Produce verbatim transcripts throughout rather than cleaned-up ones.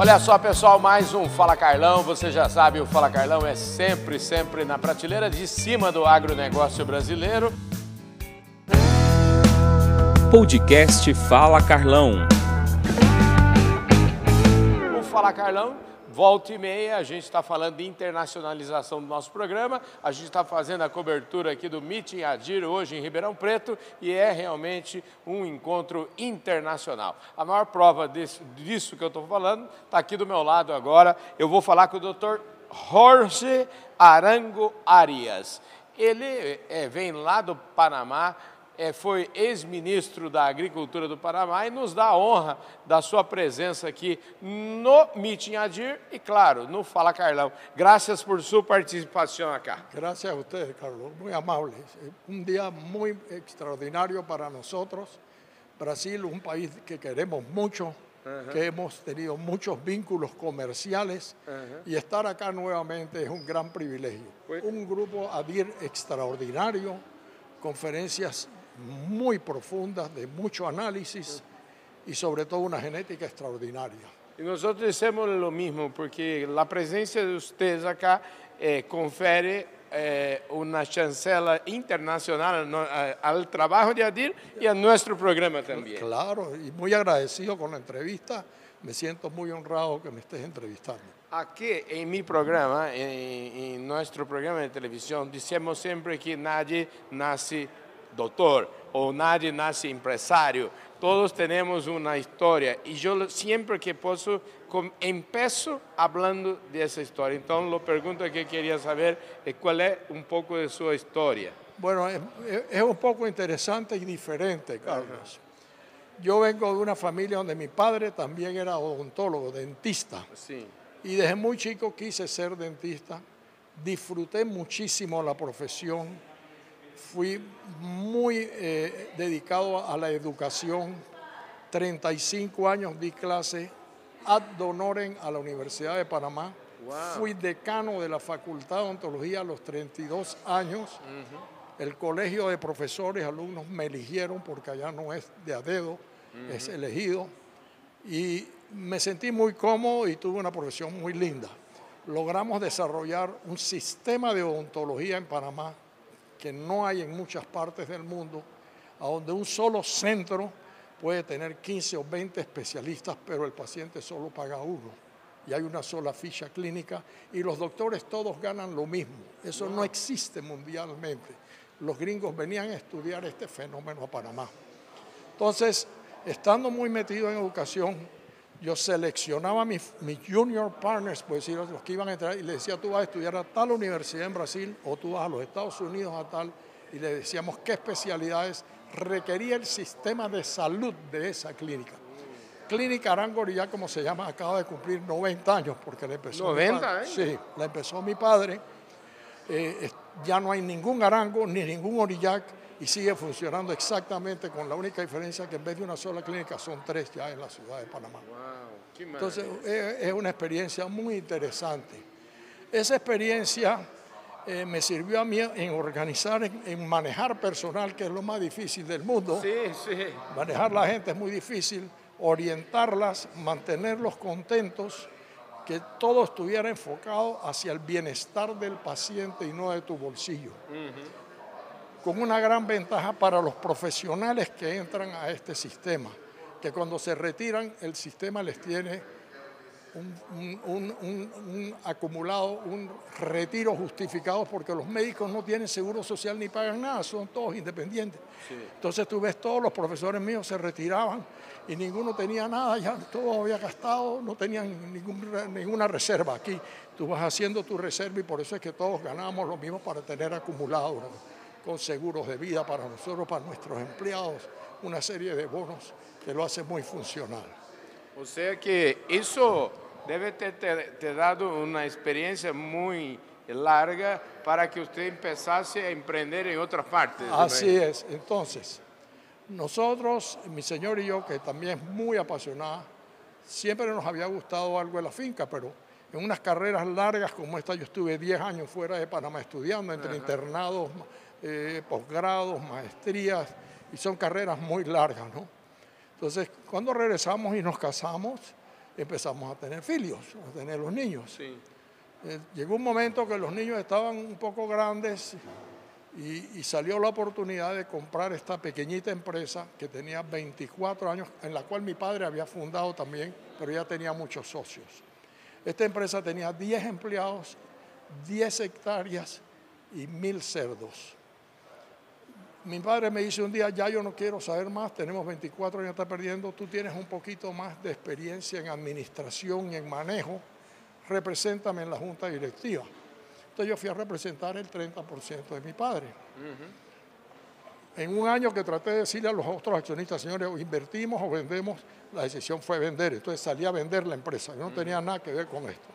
Olha só, pessoal, mais um Fala Carlão. Você já sabe, o Fala Carlão é sempre, sempre na prateleira de cima do agronegócio brasileiro. Podcast Fala Carlão. O Fala Carlão, volta e meia, a gente está falando de internacionalização do nosso programa. A gente está fazendo a cobertura aqui do Meeting Adir hoje em Ribeirão Preto e é realmente um encontro internacional. A maior prova desse, disso que eu estou falando está aqui do meu lado agora. Eu vou falar com o doutor Jorge Arango Arias. Ele é, vem lá do Panamá. É, foi ex-ministro da Agricultura do Panamá e nos dá a honra da sua presença aqui no Meeting Adir e, claro, no Fala Carlão. Graças por sua participação aqui. Graças a você, Carlos. Muito amável. Um dia muito extraordinário para nós. Brasil, um país que queremos muito, uh-huh. que hemos tenido muitos vínculos comerciales uh-huh. e estar aqui novamente é um grande privilégio. Foi. Um grupo Adir extraordinário, conferências muy profundas, de mucho análisis y sobre todo una genética extraordinaria. Y nosotros decimos lo mismo, porque la presencia de ustedes acá eh, confere eh, una chancela internacional no, a, al trabajo de Adir y a nuestro programa también. Claro, y muy agradecido con la entrevista. Me siento muy honrado que me estés entrevistando. Aquí en mi programa, en, en nuestro programa de televisión, decimos siempre que nadie nace doctor o nadie nace empresario. Todos tenemos una historia y yo siempre que puedo empiezo hablando de esa historia. Entonces, la pregunta que quería saber es cuál es un poco de su historia. Bueno, es, es un poco interesante y diferente, Carlos. Uh-huh. Yo vengo de una familia donde mi padre también era odontólogo, dentista. Sí. Y desde muy chico quise ser dentista. Disfruté muchísimo la profesión. Fui muy eh, dedicado a la educación. trinta y cinco años di clase ad honorem a la Universidad de Panamá. Wow. Fui decano de la Facultad de Odontología a los treinta y dos años. Uh-huh. El colegio de profesores, alumnos me eligieron porque allá no es de a dedo, uh-huh. es elegido. Y me sentí muy cómodo y tuve una profesión muy linda. Logramos desarrollar un sistema de odontología en Panamá que no hay en muchas partes del mundo, a donde un solo centro puede tener quince o veinte especialistas, pero el paciente solo paga uno. Y hay una sola ficha clínica y los doctores todos ganan lo mismo. Eso wow. no existe mundialmente. Los gringos venían a estudiar este fenómeno a Panamá. Entonces, estando muy metido en educación, yo seleccionaba a mis, mis junior partners, por decir, los que iban a entrar, y les decía, tú vas a estudiar a tal universidad en Brasil, o tú vas a los Estados Unidos a tal, y les decíamos qué especialidades requería el sistema de salud de esa clínica. Clínica Arango Orillac, como se llama, acaba de cumplir noventa años, porque la empezó noventa, mi padre. ¿noventa años? Sí, la empezó mi padre. Eh, ya no hay ningún Arango, ni ningún Orillac, y sigue funcionando exactamente con la única diferencia que en vez de una sola clínica son tres ya en la ciudad de Panamá. Wow, entonces es una experiencia muy interesante. Esa experiencia eh, me sirvió a mí en organizar, en, en manejar personal, que es lo más difícil del mundo. Sí, sí. Manejar la gente es muy difícil, orientarlas, mantenerlos contentos, que todo estuviera enfocado hacia el bienestar del paciente y no de tu bolsillo. Uh-huh. Con una gran ventaja para los profesionales que entran a este sistema, que cuando se retiran el sistema les tiene un, un, un, un, un acumulado, un retiro justificado porque los médicos no tienen seguro social ni pagan nada, son todos independientes. Sí. Entonces tú ves todos los profesores míos se retiraban y ninguno tenía nada, ya todo había gastado, no tenían ningún, ninguna reserva aquí. Tú vas haciendo tu reserva y por eso es que todos ganamos lo mismo para tener acumulado, ¿no? Con seguros de vida para nosotros, para nuestros empleados, una serie de bonos que lo hace muy funcional. O sea que eso debe te, te, te dado una experiencia muy larga para que usted empezase a emprender en otras partes. Así es. Entonces, nosotros, mi señor y yo, que también es muy apasionada, siempre nos había gustado algo de la finca, pero en unas carreras largas como esta, yo estuve diez años fuera de Panamá estudiando, entre Ajá. internados, Eh, posgrados, maestrías, y son carreras muy largas, ¿no? Entonces, cuando regresamos y nos casamos, empezamos a tener filios, a tener los niños. Sí. Eh, llegó un momento que los niños estaban un poco grandes y, y salió la oportunidad de comprar esta pequeñita empresa que tenía veinticuatro años, en la cual mi padre había fundado también, pero ya tenía muchos socios. Esta empresa tenía diez empleados, diez hectáreas y mil cerdos. Mi padre me dice un día, ya yo no quiero saber más, tenemos veinticuatro años, está perdiendo, tú tienes un poquito más de experiencia en administración y en manejo, represéntame en la junta directiva. Entonces yo fui a representar el treinta por ciento de mi padre. Uh-huh. En un año que traté de decirle a los otros accionistas, señores, o invertimos o vendemos, la decisión fue vender. Entonces salí a vender la empresa, yo no uh-huh. tenía nada que ver con esto.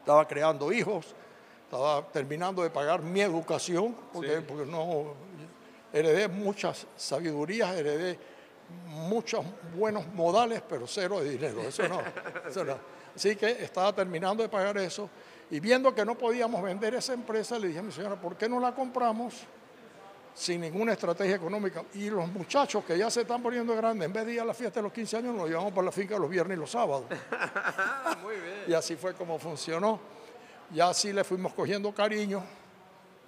Estaba creando hijos, estaba terminando de pagar mi educación, porque, sí. porque no, heredé muchas sabidurías, heredé muchos buenos modales, pero cero de dinero, eso no. Eso no. Así que estaba terminando de pagar eso y viendo que no podíamos vender esa empresa, le dije a mi señora, ¿por qué no la compramos sin ninguna estrategia económica? Y los muchachos que ya se están poniendo grandes, en vez de ir a la fiesta de los quince años, los llevamos para la finca los viernes y los sábados. Muy bien. Y así fue como funcionó. Y así le fuimos cogiendo cariño.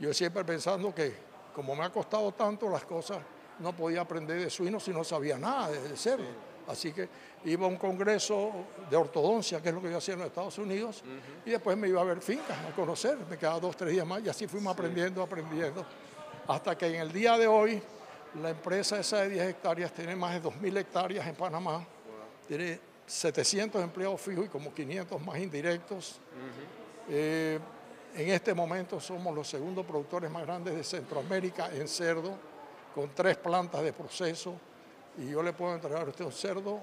Yo siempre pensando que, como me ha costado tanto las cosas, no podía aprender de suino si no sabía nada de cerdo. Sí. Así que iba a un congreso de ortodoncia, que es lo que yo hacía en los Estados Unidos, uh-huh. y después me iba a ver fincas, a conocer, me quedaba dos, tres días más, y así fuimos sí. aprendiendo, aprendiendo, hasta que en el día de hoy, la empresa esa de diez hectáreas tiene más de dos mil hectáreas en Panamá, wow. tiene setecientos empleados fijos y como quinientos más indirectos. Uh-huh. eh, en este momento somos los segundos productores más grandes de Centroamérica en cerdo, con tres plantas de proceso, y yo le puedo entregar a usted un cerdo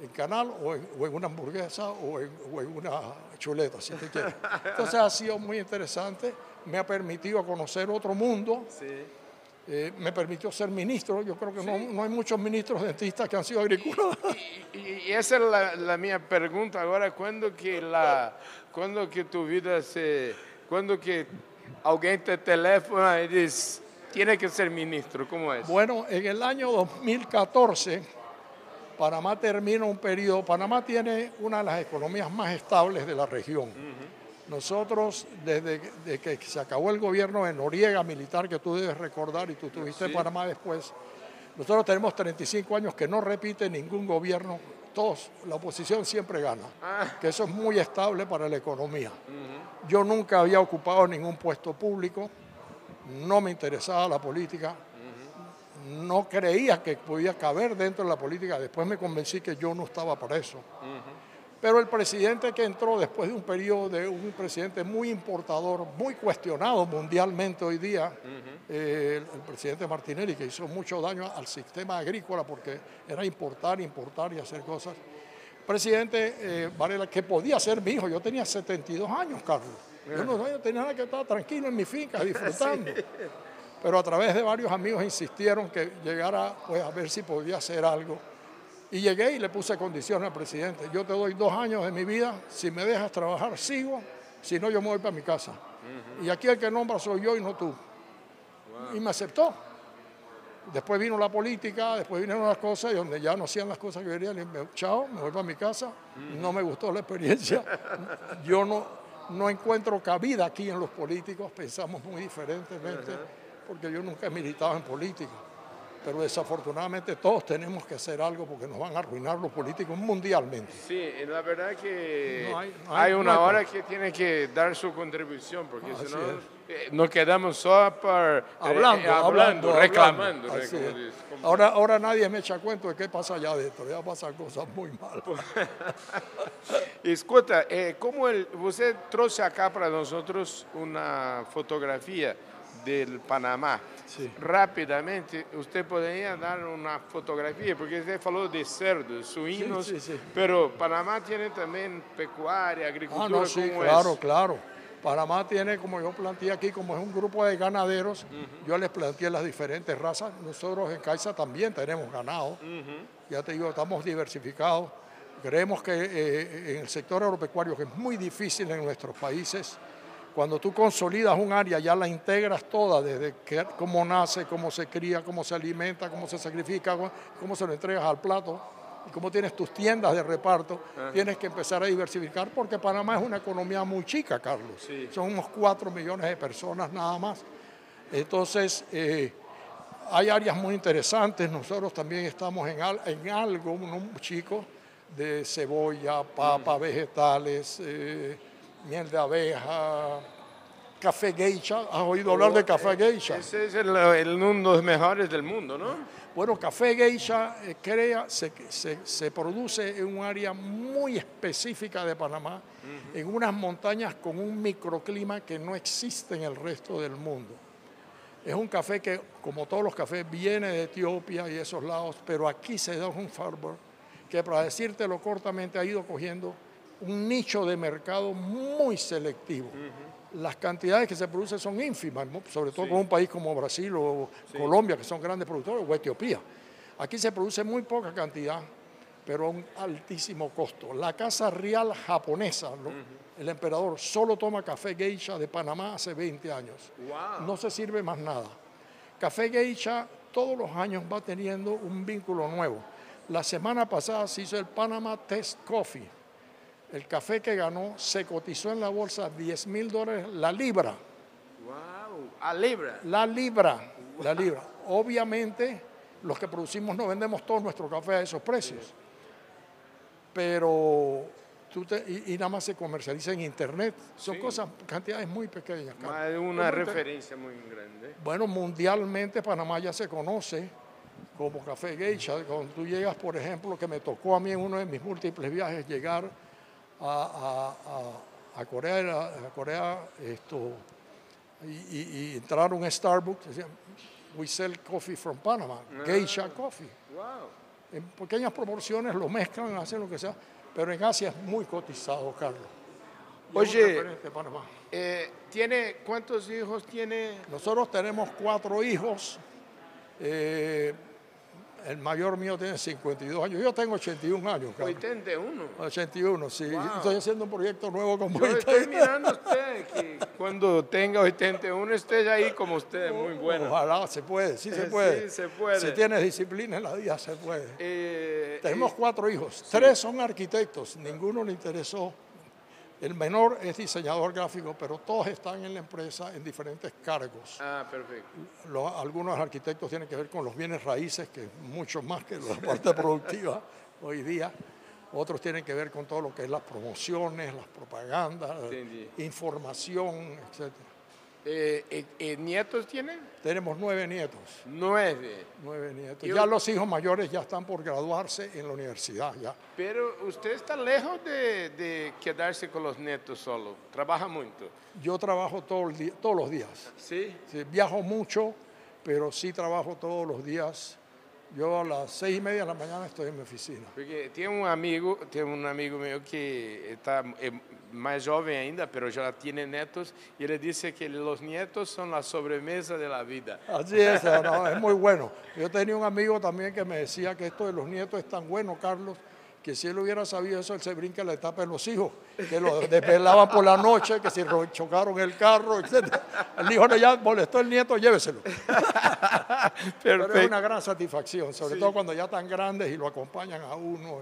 en canal o en, o en una hamburguesa o en, o en una chuleta, si usted quiere. Entonces ha sido muy interesante, me ha permitido conocer otro mundo, sí. eh, me permitió ser ministro, yo creo que sí. no, no hay muchos ministros dentistas que han sido agricultores. Y, y, y esa es la, la mi pregunta ahora, ¿cuándo que, la, cuándo que tu vida se... cuándo que alguien te telefona y dice... tiene que ser ministro, ¿cómo es? Bueno, en el año dos mil catorce, Panamá termina un periodo, Panamá tiene una de las economías más estables de la región. Uh-huh. Nosotros, desde que, de que se acabó el gobierno de Noriega militar, que tú debes recordar, y tú tuviste sí. Panamá después, nosotros tenemos treinta y cinco años que no repite ningún gobierno, todos, la oposición siempre gana, ah. que eso es muy estable para la economía. Uh-huh. Yo nunca había ocupado ningún puesto público, no me interesaba la política, uh-huh. no creía que podía caber dentro de la política, después me convencí que yo no estaba para eso. Uh-huh. Pero el presidente que entró después de un periodo de un presidente muy importador, muy cuestionado mundialmente hoy día, uh-huh. eh, el, el presidente Martinelli, que hizo mucho daño al sistema agrícola porque era importar, importar y hacer cosas. Presidente eh, Varela, que podía ser mi hijo, yo tenía setenta y dos años, Carlos. Yo no yo tenía nada que estar tranquilo en mi finca, disfrutando. Sí. Pero a través de varios amigos insistieron que llegara pues, a ver si podía hacer algo. Y llegué y le puse condiciones al presidente. Yo te doy dos años de mi vida, si me dejas trabajar, sigo, si no, yo me voy para mi casa. Uh-huh. Y aquí el que nombra soy yo y no tú. Wow. Y me aceptó. Después vino la política, después vinieron las cosas, y donde ya no hacían las cosas que quería, le dije, chao, me voy para mi casa. Uh-huh. No me gustó la experiencia. Yo no... no encuentro cabida aquí en los políticos, pensamos muy diferentemente, uh-huh. porque yo nunca he militado en política, pero desafortunadamente todos tenemos que hacer algo porque nos van a arruinar los políticos mundialmente. Sí, la verdad que no hay, no hay, hay una no hay hora que tiene que dar su contribución, porque si no eh, nos quedamos solo para, hablando, eh, hablando, hablando, reclamando. reclamando ahora, ahora nadie me echa cuenta de qué pasa allá adentro, ya pasan cosas muy malas. Escuta, eh, como el, você trouxe acá para nosotros una fotografía del Panamá. Sí. Rapidamente, usted podría dar una fotografía, porque usted falou de cerdos, suínos, sí, sí, sí. pero Panamá tiene también pecuaria, agricultura. Ah, no, sí, como claro, es. claro. Panamá tiene, como yo planteé aquí, como es un grupo de ganaderos, uh-huh. yo les planteé las diferentes razas. Nosotros en Caisa también tenemos ganado. Uh-huh. Ya te digo, estamos diversificados. Creemos que eh, en el sector agropecuario, que es muy difícil en nuestros países, cuando tú consolidas un área, ya la integras toda, desde que, cómo nace, cómo se cría, cómo se alimenta, cómo se sacrifica, cómo se lo entregas al plato, Y como tienes tus tiendas de reparto, ah. tienes que empezar a diversificar, porque Panamá es una economía muy chica, Carlos. Sí. Son unos cuatro millones de personas nada más. Entonces, eh, hay áreas muy interesantes. Nosotros también estamos en, al, en algo, un chico, de cebolla, papa, mm. vegetales, eh, miel de abeja, café geisha. ¿Has oído oh, hablar de café eh, geisha? Ese es el, el uno de los mejores del mundo, ¿no? Bueno, café geisha eh, crea, se, se, se produce en un área muy específica de Panamá, uh-huh. en unas montañas con un microclima que no existe en el resto del mundo. Es un café que, como todos los cafés, viene de Etiopía y esos lados, pero aquí se da un farmer que, para decírtelo cortamente, ha ido cogiendo un nicho de mercado muy selectivo. Uh-huh. Las cantidades que se producen son ínfimas, sobre todo sí. con un país como Brasil o sí. Colombia, que son grandes productores, o Etiopía. Aquí se produce muy poca cantidad, pero a un altísimo costo. La Casa Real japonesa, ¿no? uh-huh. el emperador, solo toma café geisha de Panamá hace veinte años. Wow. No se sirve más nada. Café geisha todos los años va teniendo un vínculo nuevo. La semana pasada se hizo el Panamá Test Coffee. El café que ganó se cotizó en la bolsa diez mil dólares la libra. ¡Wow! ¿A libra? La libra, wow. la libra. Obviamente, los que producimos no vendemos todo nuestro café a esos precios. Sí. Pero tú te, y, y nada más se comercializa en internet. Son sí. cosas, cantidades muy pequeñas. Más de una referencia muy grande. Bueno, mundialmente Panamá ya se conoce como café geisha. Cuando tú llegas, por ejemplo, que me tocó a mí en uno de mis múltiples viajes llegar A, a, a Corea, a Corea esto, y, y entrar a un Starbucks, decían, we sell coffee from Panama, ah, geisha coffee. Wow. En pequeñas proporciones lo mezclan, hacen lo que sea, pero en Asia es muy cotizado, Carlos. Y oye, eh, ¿tiene, ¿cuántos hijos tiene? Nosotros tenemos cuatro hijos. Eh, El mayor mío tiene cincuenta y dos años. Yo tengo ochenta y un años, Carlos. ¿ochenta y uno? ochenta y uno, sí. Wow. Estoy haciendo un proyecto nuevo como usted. Yo estoy mirando a usted que cuando tenga ochenta y uno esté ahí como usted. Oh, muy bueno. Ojalá, se puede, sí se puede. Sí, se puede. Si tienes disciplina en la vida, se puede. Eh, Tenemos eh, cuatro hijos. Sí. Tres son arquitectos. Ninguno le interesó. El menor es diseñador gráfico, pero todos están en la empresa en diferentes cargos. Ah, perfecto. Los, algunos arquitectos tienen que ver con los bienes raíces, que es mucho más que la parte productiva hoy día. Otros tienen que ver con todo lo que es las promociones, las propagandas, Entendí. información, etcétera. Eh, eh, eh, ¿Nietos tienen? Tenemos nueve nietos. ¿Nueve? Nueve nietos. Ya los hijos mayores ya están por graduarse en la universidad. Ya. Pero usted está lejos de, de quedarse con los nietos solo. ¿Trabaja mucho? Yo trabajo todo el día, todos los días. ¿Sí? ¿Sí? Viajo mucho, pero sí trabajo todos los días. Yo a las seis y media de la mañana estoy en mi oficina. Porque tiene un amigo, tiene un amigo mío que está eh, mais jovem ainda, pero já tiene netos, y ele dice que los nietos son la sobremesa de la vida. Así es, no, es muy bueno. Yo tenía un amigo también que me decía que esto de los nietos es tan bueno, Carlos, que si él hubiera sabido eso, él se brinca la etapa de los hijos, que los desvelaban por la noche, que si chocaron el carro, etcétera. El hijo no ya molestó el nieto, lléveselo. Pero es una gran satisfacción, sobre sí. todo cuando ya están grandes y lo acompañan a uno.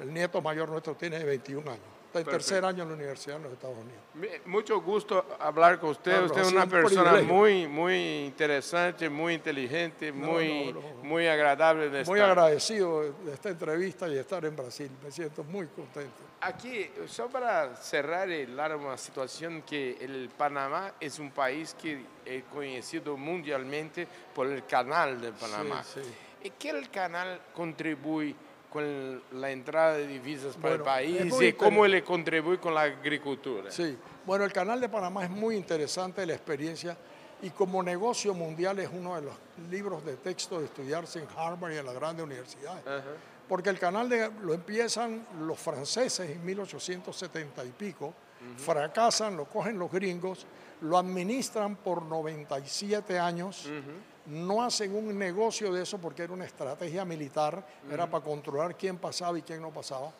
El nieto mayor nuestro tiene veintiún años. Está en tercer año en la Universidad de los Estados Unidos. Mucho gusto hablar con usted. Claro, usted es una persona muy, muy interesante, muy inteligente, no, muy, no, no, no. muy agradable de estar. Muy agradecido de esta entrevista y de estar en Brasil. Me siento muy contento. Aquí, só para cerrar y dar una situación, que el Panamá es un país que es conocido mundialmente por el canal de Panamá. Sí, sí. ¿Y qué el canal contribuye con la entrada de divisas para bueno, el país y cómo le contribuye con la agricultura? Sí, bueno, el Canal de Panamá es muy interesante, la experiencia, y como negocio mundial es uno de los libros de texto de estudiarse en Harvard y en las grandes universidades. Uh-huh. Porque el canal de, lo empiezan los franceses en mil ochocientos setenta y pico, uh-huh. fracasan, lo cogen los gringos, lo administran por noventa y siete años, uh-huh. no hacen un negocio de eso porque era una estrategia militar, uh-huh. era para controlar quién pasaba y quién no pasaba.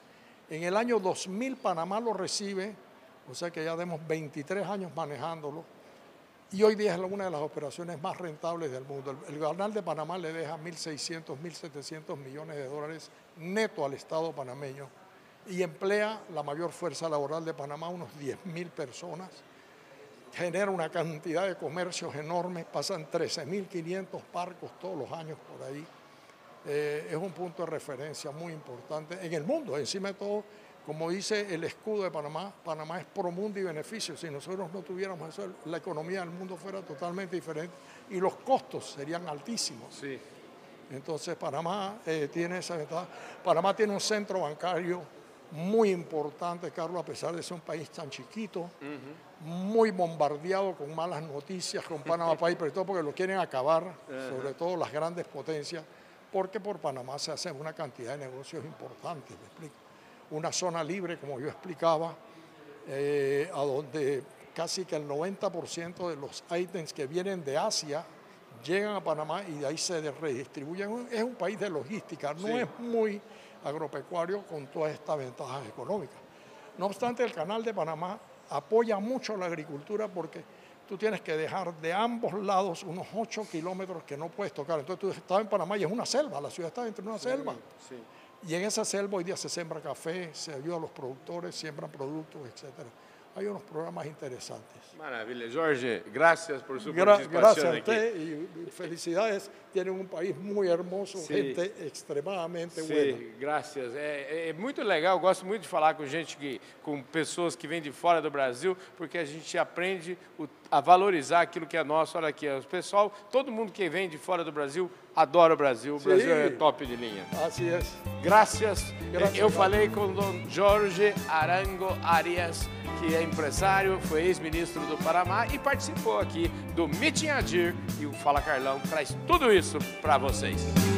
En el año dos mil Panamá lo recibe, o sea que ya tenemos veintitrés años manejándolo, y hoy día es una de las operaciones más rentables del mundo. El, el Canal de Panamá le deja mil seiscientos, mil setecientos millones de dólares neto al Estado panameño y emplea la mayor fuerza laboral de Panamá, unos diez mil personas, genera una cantidad de comercios enormes, pasan trece mil quinientos barcos todos los años por ahí. Eh, es un punto de referencia muy importante en el mundo, encima de todo. Como dice el escudo de Panamá, Panamá es promundo y beneficio. Si nosotros no tuviéramos eso, la economía del mundo fuera totalmente diferente y los costos serían altísimos. Sí. Entonces Panamá eh, tiene esa ventaja. Panamá tiene un centro bancario muy importante, Carlos, a pesar de ser un país tan chiquito, uh-huh. muy bombardeado con malas noticias, con Panamá País, pero todo porque lo quieren acabar, uh-huh. sobre todo las grandes potencias, porque por Panamá se hace una cantidad de negocios importantes, ¿me explico? Una zona libre, como yo explicaba, eh, a donde casi que el noventa por ciento de los ítems que vienen de Asia llegan a Panamá y de ahí se redistribuyen. Es un país de logística, no sí. es muy agropecuario con todas estas ventajas económicas. No obstante, el Canal de Panamá apoya mucho la agricultura porque tú tienes que dejar de ambos lados unos ocho kilómetros que no puedes tocar. Entonces tú estás en Panamá y es una selva, la ciudad está dentro de una sí, selva. Sí. Y en esa selva hoy día se siembra café, se ayuda a los productores, siembran productos, etcétera. Hay unos programas interesantes. Maravilha. Jorge, gracias por su Gra participación. Gracias a usted aquí. Y felicidades. Tienen un país muy hermoso, sí. gente extremadamente sí, buena. Sim, graças. É, é muito legal, eu gosto muito de falar com gente, que, com pessoas que vêm de fora do Brasil, porque a gente aprende o, a valorizar aquilo que é nosso. Olha aqui, o pessoal, todo mundo que vem de fora do Brasil, adora o Brasil. O sim. Brasil é top de linha. Assim é. Graças. graças. Eu falei com o Dom Jorge Arango Arias, que é empresário, foi ex-ministro do Panamá e participou aqui do Meeting Adir, e o Fala Carlão traz tudo isso para vocês.